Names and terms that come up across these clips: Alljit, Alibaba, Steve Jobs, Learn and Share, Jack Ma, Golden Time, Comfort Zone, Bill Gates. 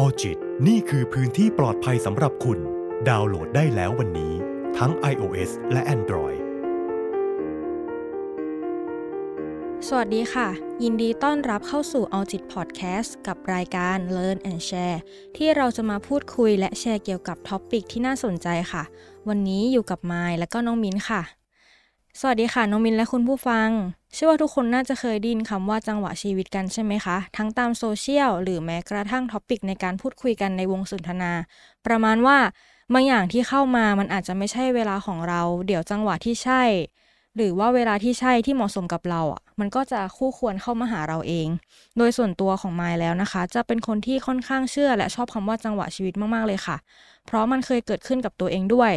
Alljit นี่คือพื้นที่ปลอดภัยสำหรับคุณดาวน์โหลดได้แล้ววันนี้ทั้ง iOS และ Android สวัสดีค่ะยินดีต้อนรับเข้าสู่ Alljit Podcast กับรายการ Learn and Share ที่เราจะมาพูดคุยและแชร์เกี่ยวกับท็อปิกที่น่าสนใจค่ะวันนี้อยู่กับมายและก็น้องมิ้นค่ะสวัสดีค่ะน้องมินและคุณผู้ฟังเชื่อว่าทุกคนน่าจะเคยได้ยินคำว่าจังหวะชีวิตกันใช่ไหมคะทั้งตามโซเชียลหรือแม้กระทั่งท็อปิกในการพูดคุยกันในวงสนทนาประมาณว่าบางอย่างที่เข้ามามันอาจจะไม่ใช่เวลาของเราเดี๋ยวจังหวะที่ใช่หรือว่าเวลาที่ใช่ที่เหมาะสมกับเราอ่ะมันก็จะคู่ควรเข้ามาหาเราเองโดยส่วนตัวของมายแล้วนะคะจะเป็นคนที่ค่อนข้างเชื่อและชอบคำว่าจังหวะชีวิตมากๆเลยค่ะเพราะมันเคยเกิดขึ้นกับตัวเองด้วย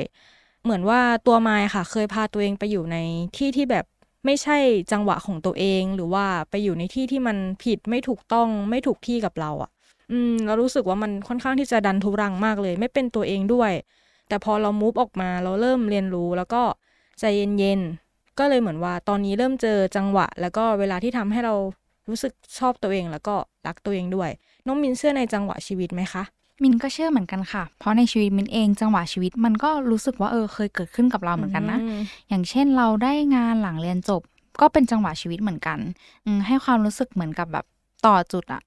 เหมือนว่าตัวมายค่ะเคยพาตัวเองไปอยู่ในที่ที่แบบไม่ใช่จังหวะของตัวเองหรือว่าไปอยู่ในที่ที่มันผิดไม่ถูกต้องไม่ถูกที่กับเราอ่ะเรารู้สึกว่ามันค่อนข้างที่จะดันทุรังมากเลยไม่เป็นตัวเองด้วยแต่พอเรามูฟออกมาเราเริ่มเรียนรู้แล้วก็ใจเย็นๆก็เลยเหมือนว่าตอนนี้เริ่มเจอจังหวะแล้วก็เวลาที่ทำให้เรารู้สึกชอบตัวเองแล้วก็รักตัวเองด้วยน้องมินเชื่อในจังหวะชีวิตไหมคะมินก็เชื่อเหมือนกันค่ะเพราะในชีวิตมินเองจังหวะชีวิตมันก็รู้สึกว่าเคยเกิดขึ้นกับเราเหมือนกันนะอย่างเช่นเราได้งานหลังเรียนจบก็เป็นจังหวะชีวิตเหมือนกันให้ความรู้สึกเหมือนกับแบบต่อจุดอ่ะ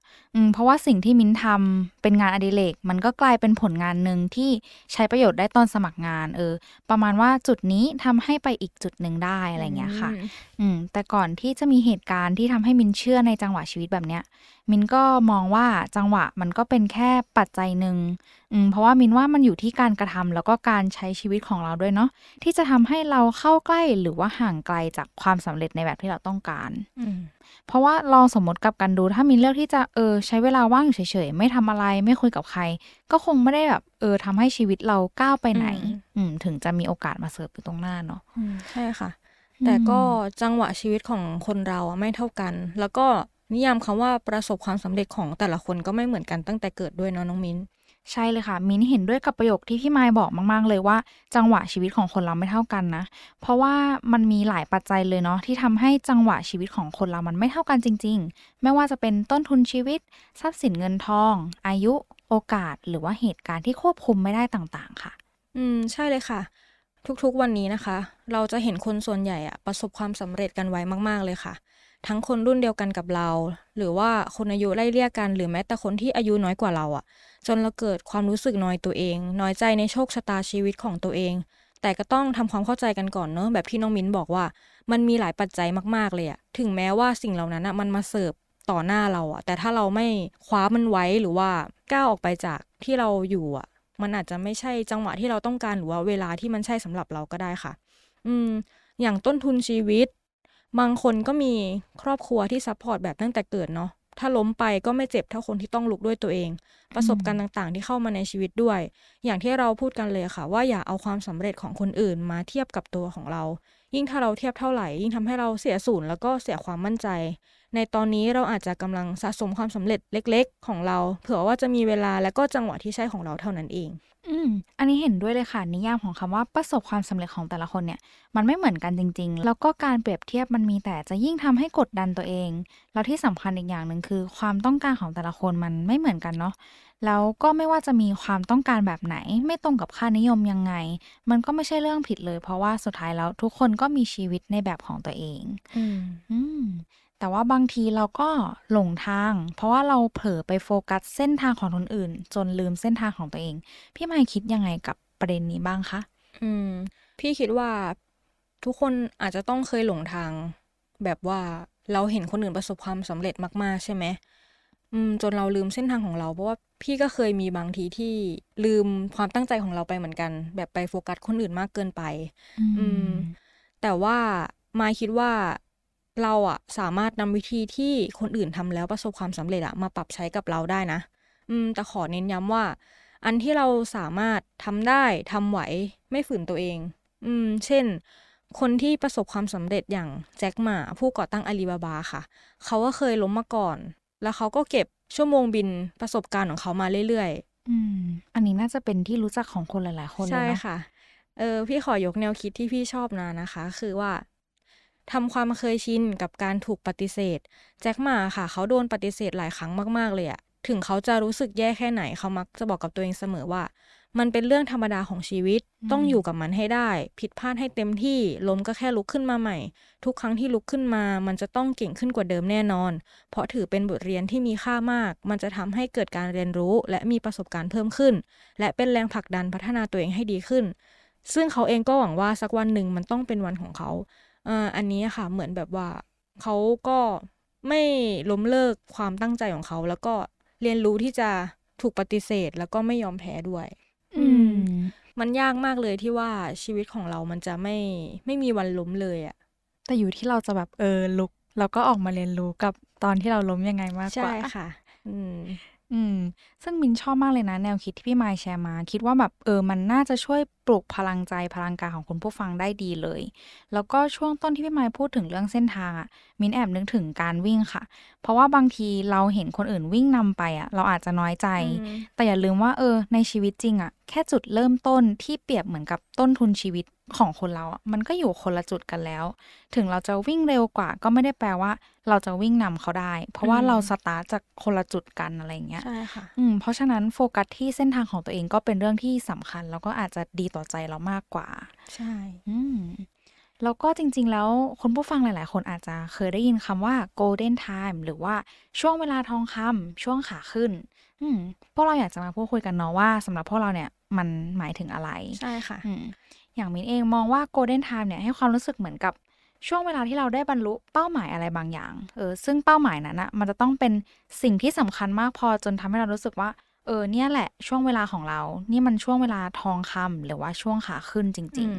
เพราะว่าสิ่งที่มินทำเป็นงานอดิเรกมันก็กลายเป็นผลงานนึงที่ใช้ประโยชน์ได้ตอนสมัครงานประมาณว่าจุดนี้ทำให้ไปอีกจุดนึงได้อะไรเงี้ยค่ะแต่ก่อนที่จะมีเหตุการณ์ที่ทำให้มินเชื่อในจังหวะชีวิตแบบเนี้ยมินก็มองว่าจังหวะมันก็เป็นแค่ปัจจัยนึงเพราะว่ามินว่ามันอยู่ที่การกระทำแล้วก็การใช้ชีวิตของเราด้วยเนาะที่จะทำให้เราเข้าใกล้หรือว่าห่างไกลจากความสำเร็จในแบบที่เราต้องการเพราะว่าลองสมมติกับกันดูถ้ามินเลือกที่จะใช้เวลาว่างอยู่เฉยๆไม่ทำอะไรไม่คุยกับใครก็คงไม่ได้แบบทำให้ชีวิตเราก้าวไปไหนถึงจะมีโอกาสมาเสิร์ฟอยู่ตรงหน้าเนาะใช่ค่ะแต่ก็จังหวะชีวิตของคนเราไม่เท่ากันแล้วก็นิยามคำว่าประสบความสำเร็จของแต่ละคนก็ไม่เหมือนกันตั้งแต่เกิดด้วยเนาะน้องมิ้นใช่เลยค่ะมิ้นเห็นด้วยกับประโยคที่พี่มายบอกมากๆเลยว่าจังหวะชีวิตของคนเราไม่เท่ากันนะเพราะว่ามันมีหลายปัจจัยเลยเนาะที่ทำให้จังหวะชีวิตของคนเรามันไม่เท่ากันจริงๆไม่ว่าจะเป็นต้นทุนชีวิตทรัพย์สินเงินทองอายุโอกาสหรือว่าเหตุการณ์ที่ควบคุมไม่ได้ต่างๆค่ะใช่เลยค่ะทุกๆวันนี้นะคะเราจะเห็นคนส่วนใหญ่ประสบความสำเร็จกันไวมากๆเลยค่ะทั้งคนรุ่นเดียวกันกับเราหรือว่าคนอายุไล่เลี่ยกันหรือแม้แต่คนที่อายุน้อยกว่าเราจนเราเกิดความรู้สึกน้อยตัวเองน้อยใจในโชคชะตาชีวิตของตัวเองแต่ก็ต้องทำความเข้าใจกันก่อนเนอะแบบที่น้องมิ้นบอกว่ามันมีหลายปัจจัยมากๆเลยถึงแม้ว่าสิ่งเหล่านั้นมันมาเสิร์ฟต่อหน้าเราแต่ถ้าเราไม่คว้ามันไว้หรือว่าก้าวออกไปจากที่เราอยู่มันอาจจะไม่ใช่จังหวะที่เราต้องการหรือว่าเวลาที่มันใช่สำหรับเราก็ได้ค่ะอย่างต้นทุนชีวิตบางคนก็มีครอบครัวที่ซัพพอร์ตแบบตั้งแต่เกิดเนาะถ้าล้มไปก็ไม่เจ็บเท่าคนที่ต้องลุกด้วยตัวเองประสบการณ์ต่างๆที่เข้ามาในชีวิตด้วยอย่างที่เราพูดกันเลยค่ะว่าอย่าเอาความสำเร็จของคนอื่นมาเทียบกับตัวของเรายิ่งถ้าเราเทียบเท่าไหร่ยิ่งทำให้เราเสียศูนย์แล้วก็เสียความมั่นใจในตอนนี้เราอาจจะกำลังสะสมความสำเร็จเล็กๆของเราเผื่อว่าจะมีเวลาและก็จังหวะที่ใช่ของเราเท่านั้นเองอันนี้เห็นด้วยเลยค่ะนิยามของคำว่าประสบความสำเร็จของแต่ละคนเนี่ยมันไม่เหมือนกันจริงๆแล้วก็การเปรียบเทียบมันมีแต่จะยิ่งทำให้กดดันตัวเองแล้วที่สำคัญอีกอย่างหนึ่งคือความต้องการของแต่ละคนมันไม่เหมือนกันเนาะแล้วก็ไม่ว่าจะมีความต้องการแบบไหนไม่ตรงกับค่านิยมยังไงมันก็ไม่ใช่เรื่องผิดเลยเพราะว่าสุดท้ายแล้วทุกคนก็มีชีวิตในแบบของตัวเองแต่ว่าบางทีเราก็หลงทางเพราะว่าเราเผลอไปโฟกัสเส้นทางของคนอื่นจนลืมเส้นทางของตัวเองพี่มายคิดยังไงกับประเด็นนี้บ้างคะพี่คิดว่าทุกคนอาจจะต้องเคยหลงทางแบบว่าเราเห็นคนอื่นประสบความสำเร็จมากๆใช่ไหมจนเราลืมเส้นทางของเราเพราะว่าพี่ก็เคยมีบางทีที่ลืมความตั้งใจของเราไปเหมือนกันแบบไปโฟกัสคนอื่นมากเกินไปแต่ว่ามายคิดว่าเราสามารถนำวิธีที่คนอื่นทำแล้วประสบความสำเร็จมาปรับใช้กับเราได้นะแต่ขอเน้นย้ำว่าอันที่เราสามารถทำได้ทำไหวไม่ฝืนตัวเองเช่นคนที่ประสบความสำเร็จอย่างแจ็คหม่าผู้ก่อตั้งอาลีบาบาค่ะเขาก็เคยล้มมาก่อนแล้วเขาก็เก็บชั่วโมงบินประสบการณ์ของเขามาเรื่อยๆอันนี้น่าจะเป็นที่รู้จักของคนหลายๆคนเลยเนาะใช่ค่ะพี่ขอยกแนวคิดที่พี่ชอบนะนะคะคือว่าทำความเคยชินกับการถูกปฏิเสธแจ็คหม่าค่ะเขาโดนปฏิเสธหลายครั้งมากๆเลย ถึงเขาจะรู้สึกแย่แค่ไหนเขามักจะบอกกับตัวเองเสมอว่ามันเป็นเรื่องธรรมดาของชีวิตต้องอยู่กับมันให้ได้ผิดพลาดให้เต็มที่ล้มก็แค่ลุกขึ้นมาใหม่ทุกครั้งที่ลุกขึ้นมามันจะต้องเก่งขึ้นกว่าเดิมแน่นอนเพราะถือเป็นบทเรียนที่มีค่ามากมันจะทำให้เกิดการเรียนรู้และมีประสบการณ์เพิ่มขึ้นและเป็นแรงผลักดันพัฒนาตัวเองให้ดีขึ้นซึ่งเขาเองก็หวังว่าสักวันหนึ่งมันต้องเป็นวันของเขาอันนี้ค่ะเหมือนแบบว่าเขาก็ไม่ล้มเลิกความตั้งใจของเขาแล้วก็เรียนรู้ที่จะถูกปฏิเสธแล้วก็ไม่ยอมแพ้ด้วยมันยากมากเลยที่ว่าชีวิตของเรามันจะไม่มีวันล้มเลยอะแต่อยู่ที่เราจะแบบลุกแล้วก็ออกมาเรียนรู้กับตอนที่เราล้มยังไงมากกว่าใช่ค่ะซึ่งมินชอบมากเลยนะแนวคิดที่พี่มายแชร์มาคิดว่าแบบมันน่าจะช่วยปลุกพลังใจพลังกายของคุณผู้ฟังได้ดีเลยแล้วก็ช่วงต้นที่พี่มายพูดถึงเรื่องเส้นทางอ่ะมินแอบนึกถึงการวิ่งค่ะเพราะว่าบางทีเราเห็นคนอื่นวิ่งนำไปอ่ะเราอาจจะน้อยใจแต่อย่าลืมว่าในชีวิตจริงอ่ะแค่จุดเริ่มต้นที่เปรียบเหมือนกับต้นทุนชีวิตของคนเราอ่ะมันก็อยู่คนละจุดกันแล้วถึงเราจะวิ่งเร็วกว่าก็ไม่ได้แปลว่าเราจะวิ่งนำเขาได้เพราะว่าเราสตาร์ทจากคนละจุดกันอะไรอย่างเงี้ยใช่ค่ะเพราะฉะนั้นโฟกัสที่เส้นทางของตัวเองก็เป็นเรื่องที่สำคัญแล้วก็อาจจะดีต่อใจเรามากกว่าใช่แล้วก็จริงๆแล้วคนผู้ฟังหลายๆคนอาจจะเคยได้ยินคำว่า Golden Time หรือว่าช่วงเวลาทองคำช่วงขาขึ้นพวกเราอยากจะมาพูดคุยกันเนาะว่าสำหรับพวกเราเนี่ยมันหมายถึงอะไรใช่ค่ะอย่างมินเองมองว่า Golden Time เนี่ยให้ความรู้สึกเหมือนกับช่วงเวลาที่เราได้บรรลุเป้าหมายอะไรบางอย่างซึ่งเป้าหมายนั้นนะมันจะต้องเป็นสิ่งที่สำคัญมากพอจนทำให้เรารู้สึกว่าเนี่ยแหละช่วงเวลาของเรานี่มันช่วงเวลาทองคำหรือว่าช่วงขาขึ้นจริง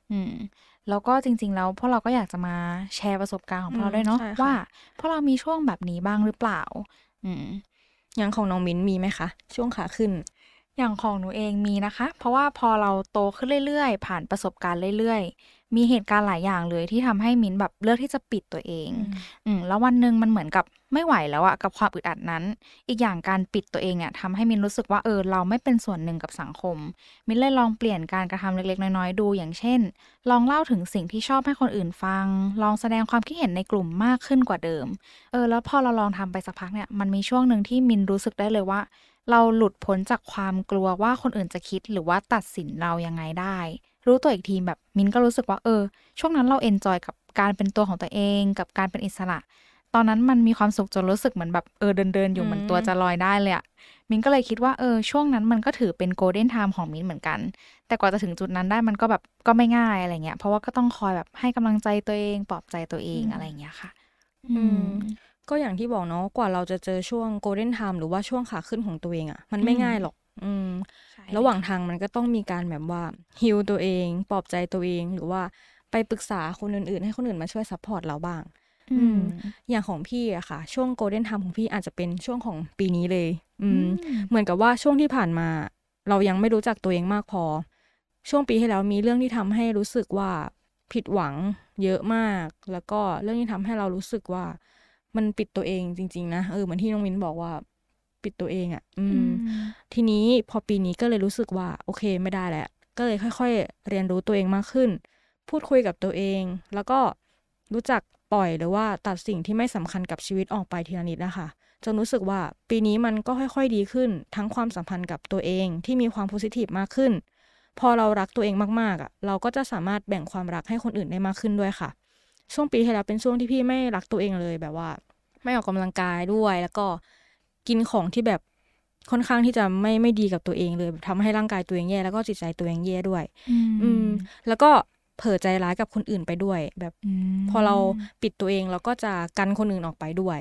ๆแล้วก็จริงๆแล้วพวกเราก็อยากจะมาแชร์ประสบการณ์ของพวกเราด้วยเนาะว่าพวกเรามีช่วงแบบนี้บ้างหรือเปล่าอย่างของน้องมิ้นมีไหมคะช่วงขาขึ้นอย่างของหนูเองมีนะคะเพราะว่าพอเราโตขึ้นเรื่อยๆผ่านประสบการณ์เรื่อยๆมีเหตุการณ์หลายอย่างเลยที่ทำให้มิ้นแบบเลือกที่จะปิดตัวเองแล้ววันนึงมันเหมือนกับไม่ไหวแล้วอะกับความอึดอัดนั้นอีกอย่างการปิดตัวเองอะทำให้มิ้นรู้สึกว่าเราไม่เป็นส่วนหนึ่งกับสังคมมิ้นเลยลองเปลี่ยนการกระทำเล็กๆน้อยๆดูอย่างเช่นลองเล่าถึงสิ่งที่ชอบให้คนอื่นฟังลองแสดงความคิดเห็นในกลุ่มมากขึ้นกว่าเดิมแล้วพอเราลองทำไปสักพักเนี่ยมันมีช่วงนึงที่มิ้นรู้สึกได้เลยว่าเราหลุดพ้นจากความกลัวว่าคนอื่นจะคิดหรือว่าตัดสินเรายังไงได้รู้ตัวอีกทีแบบมิ้นก็รู้สึกว่าช่วงนั้นเราเอนจอยกับการเป็นตัวของตัวเองกับการเป็นอิสระตอนนั้นมันมีความสุขจนรู้สึกเหมือนแบบเดินอยู่เหมือนตัวจะลอยได้เลยอ่ะมิ้นก็เลยคิดว่าช่วงนั้นมันก็ถือเป็นโกลเด้นไทม์ของมิ้นเหมือนกันแต่กว่าจะถึงจุดนั้นได้มันก็แบบก็ไม่ง่ายอะไรเงี้ยเพราะว่าก็ต้องคอยแบบให้กำลังใจตัวเองปลอบใจตัวเองอะไรเงี้ยค่ะก็อย่างที่บอกเนาะกว่าเราจะเจอช่วงโกลเด้นไทม์หรือว่าช่วงขาขึ้นของตัวเองอะมันไม่ง่ายหรอกระหว่างทางมันก็ต้องมีการแบบว่าฮีลตัวเองปลอบใจตัวเองหรือว่าไปปรึกษาคนอื่นๆให้คนอื่นมาช่วยซัพพอร์ตเราบ้างอย่างของพี่อะค่ะช่วงโกลเด้นไทม์ของพี่อาจจะเป็นช่วงของปีนี้เลยเหมือนกับว่าช่วงที่ผ่านมาเรายังไม่รู้จักตัวเองมากพอช่วงปีที่แล้วมีเรื่องที่ทำให้รู้สึกว่าผิดหวังเยอะมากแล้วก็เรื่องที่ทำให้เรารู้สึกว่ามันปิดตัวเองจริงๆนะเหมือนที่น้องมิ้นบอกว่าปิดตัวเองอ่ะทีนี้พอปีนี้ก็เลยรู้สึกว่าโอเคไม่ได้แล้วก็เลยค่อยๆเรียนรู้ตัวเองมากขึ้นพูดคุยกับตัวเองแล้วก็รู้จักปล่อยหรือว่าตัดสิ่งที่ไม่สำคัญกับชีวิตออกไปทีละนิดนะคะจนรู้สึกว่าปีนี้มันก็ค่อยๆดีขึ้นทั้งความสัมพันธ์กับตัวเองที่มีความโพสิทีฟมากขึ้นพอเรารักตัวเองมากๆอ่ะเราก็จะสามารถแบ่งความรักให้คนอื่นได้มากขึ้นด้วยค่ะช่วงปีที่แล้วเป็นช่วงที่พี่ไม่รักตัวเองเลยแบบว่าไม่ออกกำลังกายด้วยแล้วก็กินของที่แบบค่อนข้างที่จะไม่ดีกับตัวเองเลยทำให้ร่างกายตัวเองแย่แล้วก็จิตใจตัวเองแย่ด้วยแล้วก็เผลอใจร้ายกับคนอื่นไปด้วยแบบพอเราปิดตัวเองเราก็จะกันคนอื่นออกไปด้วย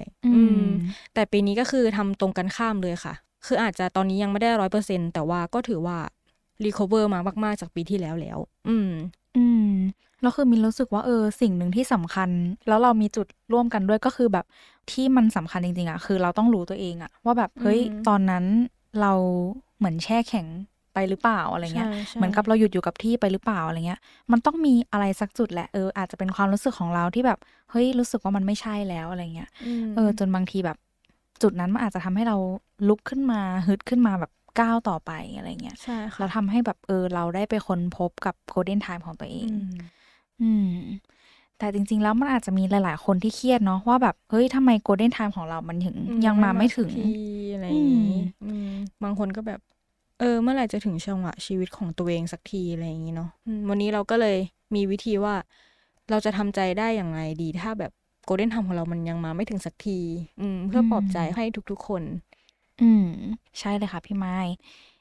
แต่ปีนี้ก็คือทำตรงกันข้ามเลยค่ะคืออาจจะตอนนี้ยังไม่ได้ 100% แต่ว่าก็ถือว่ารีคัฟเวอร์มามากๆจากปีที่แล้วแล้วคือมินรู้สึกว่าสิ่งหนึ่งที่สำคัญแล้วเรามีจุดร่วมกันด้วยก็คือแบบที่มันสำคัญจริงๆอ่ะคือเราต้องรู้ตัวเองอ่ะว่าแบบเฮ้ยตอนนั้นเราเหมือนแช่แข็งไปหรือเปล่าอะไรเงี้ยเหมือนกับเราหยุดอยู่กับที่ไปหรือเปล่าอะไรเงี้ยมันต้องมีอะไรสักจุดแหละอาจจะเป็นความรู้สึกของเราที่แบบเฮ้ยรู้สึกว่ามันไม่ใช่แล้วอะไรเงี้ยจนบางทีแบบจุดนั้นมันอาจจะทำให้เราลุกขึ้นมาฮึดขึ้นมาแบบก้าวต่อไปอะไรเงี้ยแล้วทำให้แบบเราได้ไปค้นพบกับโกลเด้นไทม์ของตัวเอง แต่จริงๆแล้วมันอาจจะมีหลายๆคนที่เครียดเนาะว่าแบบเฮ้ยทำไม Golden Time ของเรามันถึงยังมาไม่ถึงอะไรอย่างงี้บางคนก็แบบเมื่อไหร่จะถึงช่วงวะชีวิตของตัวเองสักทีอะไรอย่างงี้เนาะวันนี้เราก็เลยมีวิธีว่าเราจะทำใจได้อย่างไรดีถ้าแบบ Golden Time ของเรามันยังมาไม่ถึงสักทีเพื่อปลอบใจให้ทุกๆคนใช่เลยค่ะพี่ไม้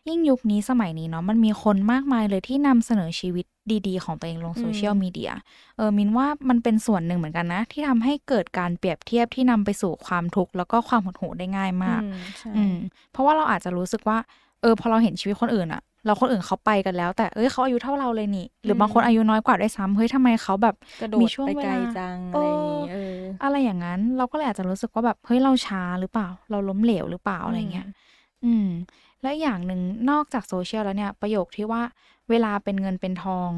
ยิ่งยุคนี้สมัยนี้เนาะมันมีคนมากมายเลยที่นำเสนอชีวิตดีๆของตัวเองลงโซเชียลมีเดียมินว่ามันเป็นส่วนหนึ่งเหมือนกันนะที่ทำให้เกิดการเปรียบเทียบที่นำไปสู่ความทุกข์แล้วก็ความหดหู่ได้ง่ายมากเพราะว่าเราอาจจะรู้สึกว่าพอเราเห็นชีวิตคนอื่นอะแล้วคนอื่นเขาไปกันแล้วแต่เขาอายุเท่าเราเลยนี่หรือบางคนอายุน้อยกว่าด้วยซ้ำเฮ้ยทำไมเขาแบบมีช่วงเวลาอะไรอย่างนั้นเราก็เลยอาจจะรู้สึกว่าแบบเฮ้ยเราช้าหรือเปล่าเราล้มเหลวหรือเปล่าอะไรเงี้ยและอย่างหนึ่งนอกจากโซเชียลแล้วเนี่ยประโยคที่ว่าเวลาเป็นเงินเป็นทอง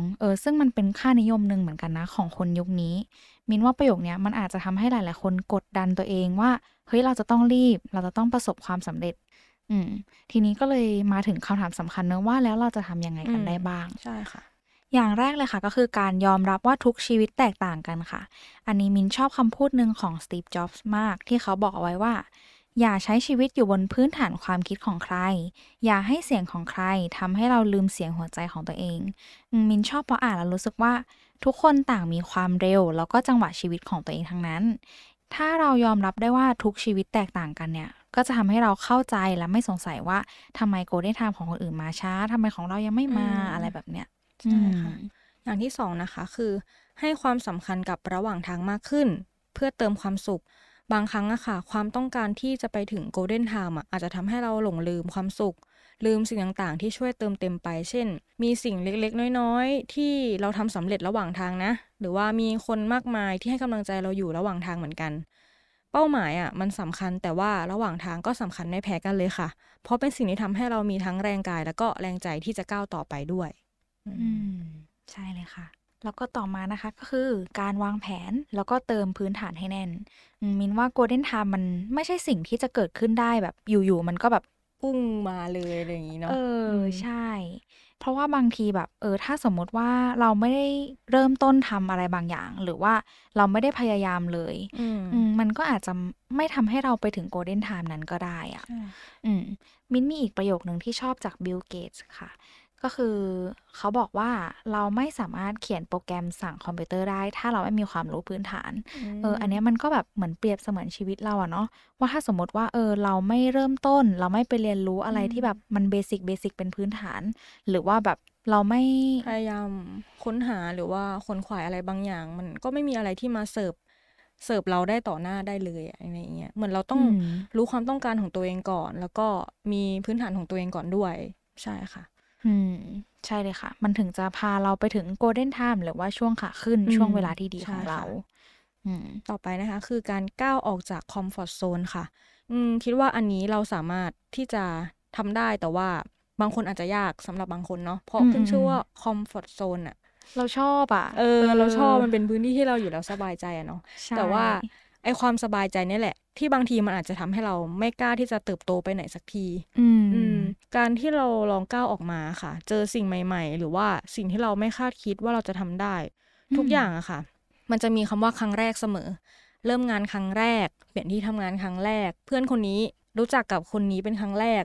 ซึ่งมันเป็นค่านิยมนึงเหมือนกันนะของคนยุคนี้มินว่าประโยคเนี้ยมันอาจจะทำให้หลายๆคนกดดันตัวเองว่าเฮ้ยเราจะต้องรีบเราจะต้องประสบความสำเร็จทีนี้ก็เลยมาถึงคำถามสำคัญเนอะว่าแล้วเราจะทำยังไงกันได้บ้างใช่ค่ะอย่างแรกเลยค่ะก็คือการยอมรับว่าทุกชีวิตแตกต่างกันค่ะอันนี้มินชอบคำพูดนึงของสตีฟจ็อบส์มากที่เขาบอกเอาไว้ว่าอย่าใช้ชีวิตอยู่บนพื้นฐานความคิดของใครอย่าให้เสียงของใครทำให้เราลืมเสียงหัวใจของตัวเองมินชอบเพราะอ่านแล้วรู้สึกว่าทุกคนต่างมีความเร็วแล้วก็จังหวะชีวิตของตัวเองทั้งนั้นถ้าเรายอมรับได้ว่าทุกชีวิตแตกต่างกันเนี่ยก็จะทำให้เราเข้าใจและไม่สงสัยว่าทำไมโกลเด้นไทม์ของคนอื่นมาช้าทำไมของเรายังไม่มาอะไรแบบเนี้ยใช่ค่ะอย่างที่สองนะคะคือให้ความสำคัญกับระหว่างทางมากขึ้นเพื่อเติมความสุขบางครั้งอะค่ะความต้องการที่จะไปถึง Golden Time อะอาจจะทำให้เราหลงลืมความสุขลืมสิ่งต่างๆที่ช่วยเติมเต็มไปเช่นมีสิ่งเล็กๆน้อยๆที่เราทำสำเร็จระหว่างทางนะหรือว่ามีคนมากมายที่ให้กำลังใจเราอยู่ระหว่างทางเหมือนกันเป้าหมายอะมันสำคัญแต่ว่าระหว่างทางก็สำคัญไม่แพ้กันเลยค่ะเพราะเป็นสิ่งที่ทำให้เรามีทั้งแรงกายแล้วก็แรงใจที่จะก้าวต่อไปด้วยใช่เลยค่ะแล้วก็ต่อมานะคะก็คือการวางแผนแล้วก็เติมพื้นฐานให้แน่นมินว่า Golden Time มันไม่ใช่สิ่งที่จะเกิดขึ้นได้แบบอยู่ๆมันก็แบบปุ้งมาเลยอะไรอย่างนี้เนาะใช่เพราะว่าบางทีแบบถ้าสมมติว่าเราไม่ได้เริ่มต้นทำอะไรบางอย่างหรือว่าเราไม่ได้พยายามเลยมันก็อาจจะไม่ทำให้เราไปถึง Golden Time นั้นก็ได้อ่ะมินมีอีกประโยคนึงที่ชอบจาก Bill Gates ค่ะก็คือเขาบอกว่าเราไม่สามารถเขียนโปรแกรมสั่งคอมพิวเตอร์ได้ถ้าเราไม่มีความรู้พื้นฐานอันนี้มันก็แบบเหมือนเปรียบเสมือนชีวิตเราอะเนาะว่าถ้าสมมติว่าเราไม่เริ่มต้นเราไม่ไปเรียนรู้อะไรที่แบบมันเบสิกเป็นพื้นฐานหรือว่าแบบเราไม่พยายามค้นหาหรือว่าค้นคว้าอะไรบางอย่างมันก็ไม่มีอะไรที่มาเสิร์ฟเราได้ต่อหน้าได้เลยอะไรอย่างเงี้ยเหมือนเราต้องรู้ความต้องการของตัวเองก่อนแล้วก็มีพื้นฐานของตัวเองก่อนด้วยใช่ค่ะใช่เลยค่ะมันถึงจะพาเราไปถึง Golden Time หรือว่าช่วงขาขึ้นช่วงเวลาที่ดีของเราต่อไปนะคะคือการก้าวออกจาก Comfort Zone ค่ะคิดว่าอันนี้เราสามารถที่จะทำได้แต่ว่าบางคนอาจจะยากสำหรับบางคนเนาะเพราะขึ้นชื่อว่า Comfort Zone อะเราชอบอะเราชอบมันเป็นพื้นที่ที่เราอยู่แล้วสบายใจอะเนาะแต่ว่าไอความสบายใจนี่แหละที่บางทีมันอาจจะทำให้เราไม่กล้าที่จะเติบโตไปไหนสักทีการที่เราลองก้าวออกมาค่ะเจอสิ่งใหม่ๆหรือว่าสิ่งที่เราไม่คาดคิดว่าเราจะทำได้ทุกอย่างอะค่ะมันจะมีคำว่าครั้งแรกเสมอเริ่มงานครั้งแรกเปลี่ยนที่ทำงานครั้งแรกเพื่อนคนนี้รู้จักกับคนนี้เป็นครั้งแรก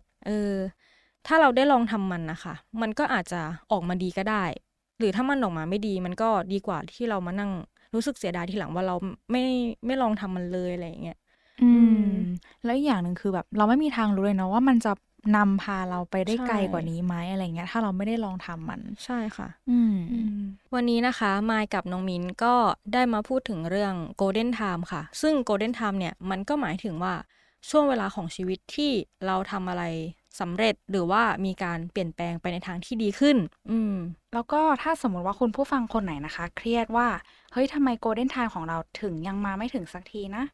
ถ้าเราได้ลองทำมันนะคะมันก็อาจจะออกมาดีก็ได้หรือถ้ามันออกมาไม่ดีมันก็ดีกว่าที่เรามานั่งรู้สึกเสียดายทีหลังว่าเราไม่ลองทำมันเลยอะไรอย่างเงี้ยแล้วอีกอย่างหนึ่งคือแบบเราไม่มีทางรู้เลยเนาะว่ามันจะนำพาเราไปได้ไกลกว่านี้ไหมอะไรเงี้ยถ้าเราไม่ได้ลองทำมันใช่ค่ะวันนี้นะคะมายกับน้องมิ้นก็ได้มาพูดถึงเรื่อง Golden Time ค่ะซึ่ง Golden Time เนี่ยมันก็หมายถึงว่าช่วงเวลาของชีวิตที่เราทำอะไรสำเร็จหรือว่ามีการเปลี่ยนแปลงไปในทางที่ดีขึ้นแล้วก็ถ้าสมมติว่าคุณผู้ฟังคนไหนนะคะเครียดว่าเฮ้ยทำไม Golden Time ของเราถึงยังมาไม่ถึงสักทีนะ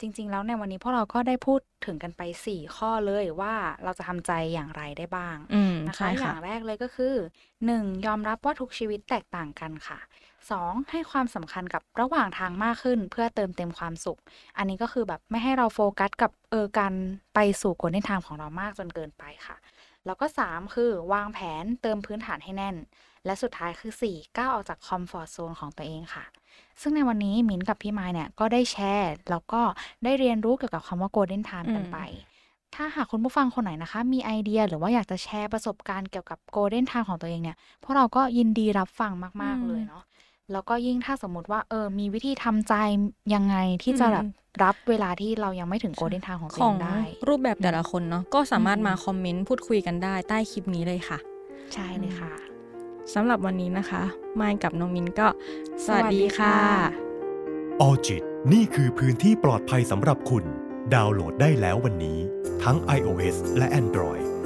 จริงๆแล้วในวันนี้พวกเราก็ได้พูดถึงกันไป4ข้อเลยว่าเราจะทำใจอย่างไรได้บ้างนะคะอย่างแรกเลยก็คือ 1. ยอมรับว่าทุกชีวิตแตกต่างกันค่ะ 2. ให้ความสำคัญกับระหว่างทางมากขึ้นเพื่อเติมเต็มความสุขอันนี้ก็คือแบบไม่ให้เราโฟกัสกับการไปสู่Golden Timeของเรามากจนเกินไปค่ะแล้วก็ 3. คือวางแผนเติมพื้นฐานให้แน่นและสุดท้ายคือ 4. ก้าวออกจากคอมฟอร์ตโซนของตัวเองค่ะ ซึ่งในวันนี้มิ้นกับพี่ไม้เนี่ยก็ได้แชร์แล้วก็ได้เรียนรู้เกี่ยวกับคำว่า Golden Time กันไปถ้าหากคุณผู้ฟังคนไหนนะคะมีไอเดียหรือว่าอยากจะแชร์ประสบการณ์เกี่ยวกับ Golden Time ของตัวเองเนี่ยพวกเราก็ยินดีรับฟังมากๆเลยเนาะแล้วก็ยิ่งถ้าสมมติว่ามีวิธีทำใจยังไงที่จะรับเวลาที่เรายังไม่ถึงโกลเด้นไทม์ของตัวเองได้รูปแบบแต่ละคนเนาะก็สามารถมาคอมเมนต์พูดคุยกันได้ใต้คลิปนี้เลยค่ะใช่เลยค่ะสำหรับวันนี้นะคะมายกับน้องมินก็สวัสดีค่ะ Alljit นี่คือพื้นที่ปลอดภัยสำหรับคุณดาวน์โหลดได้แล้ววันนี้ทั้ง iOS และ Android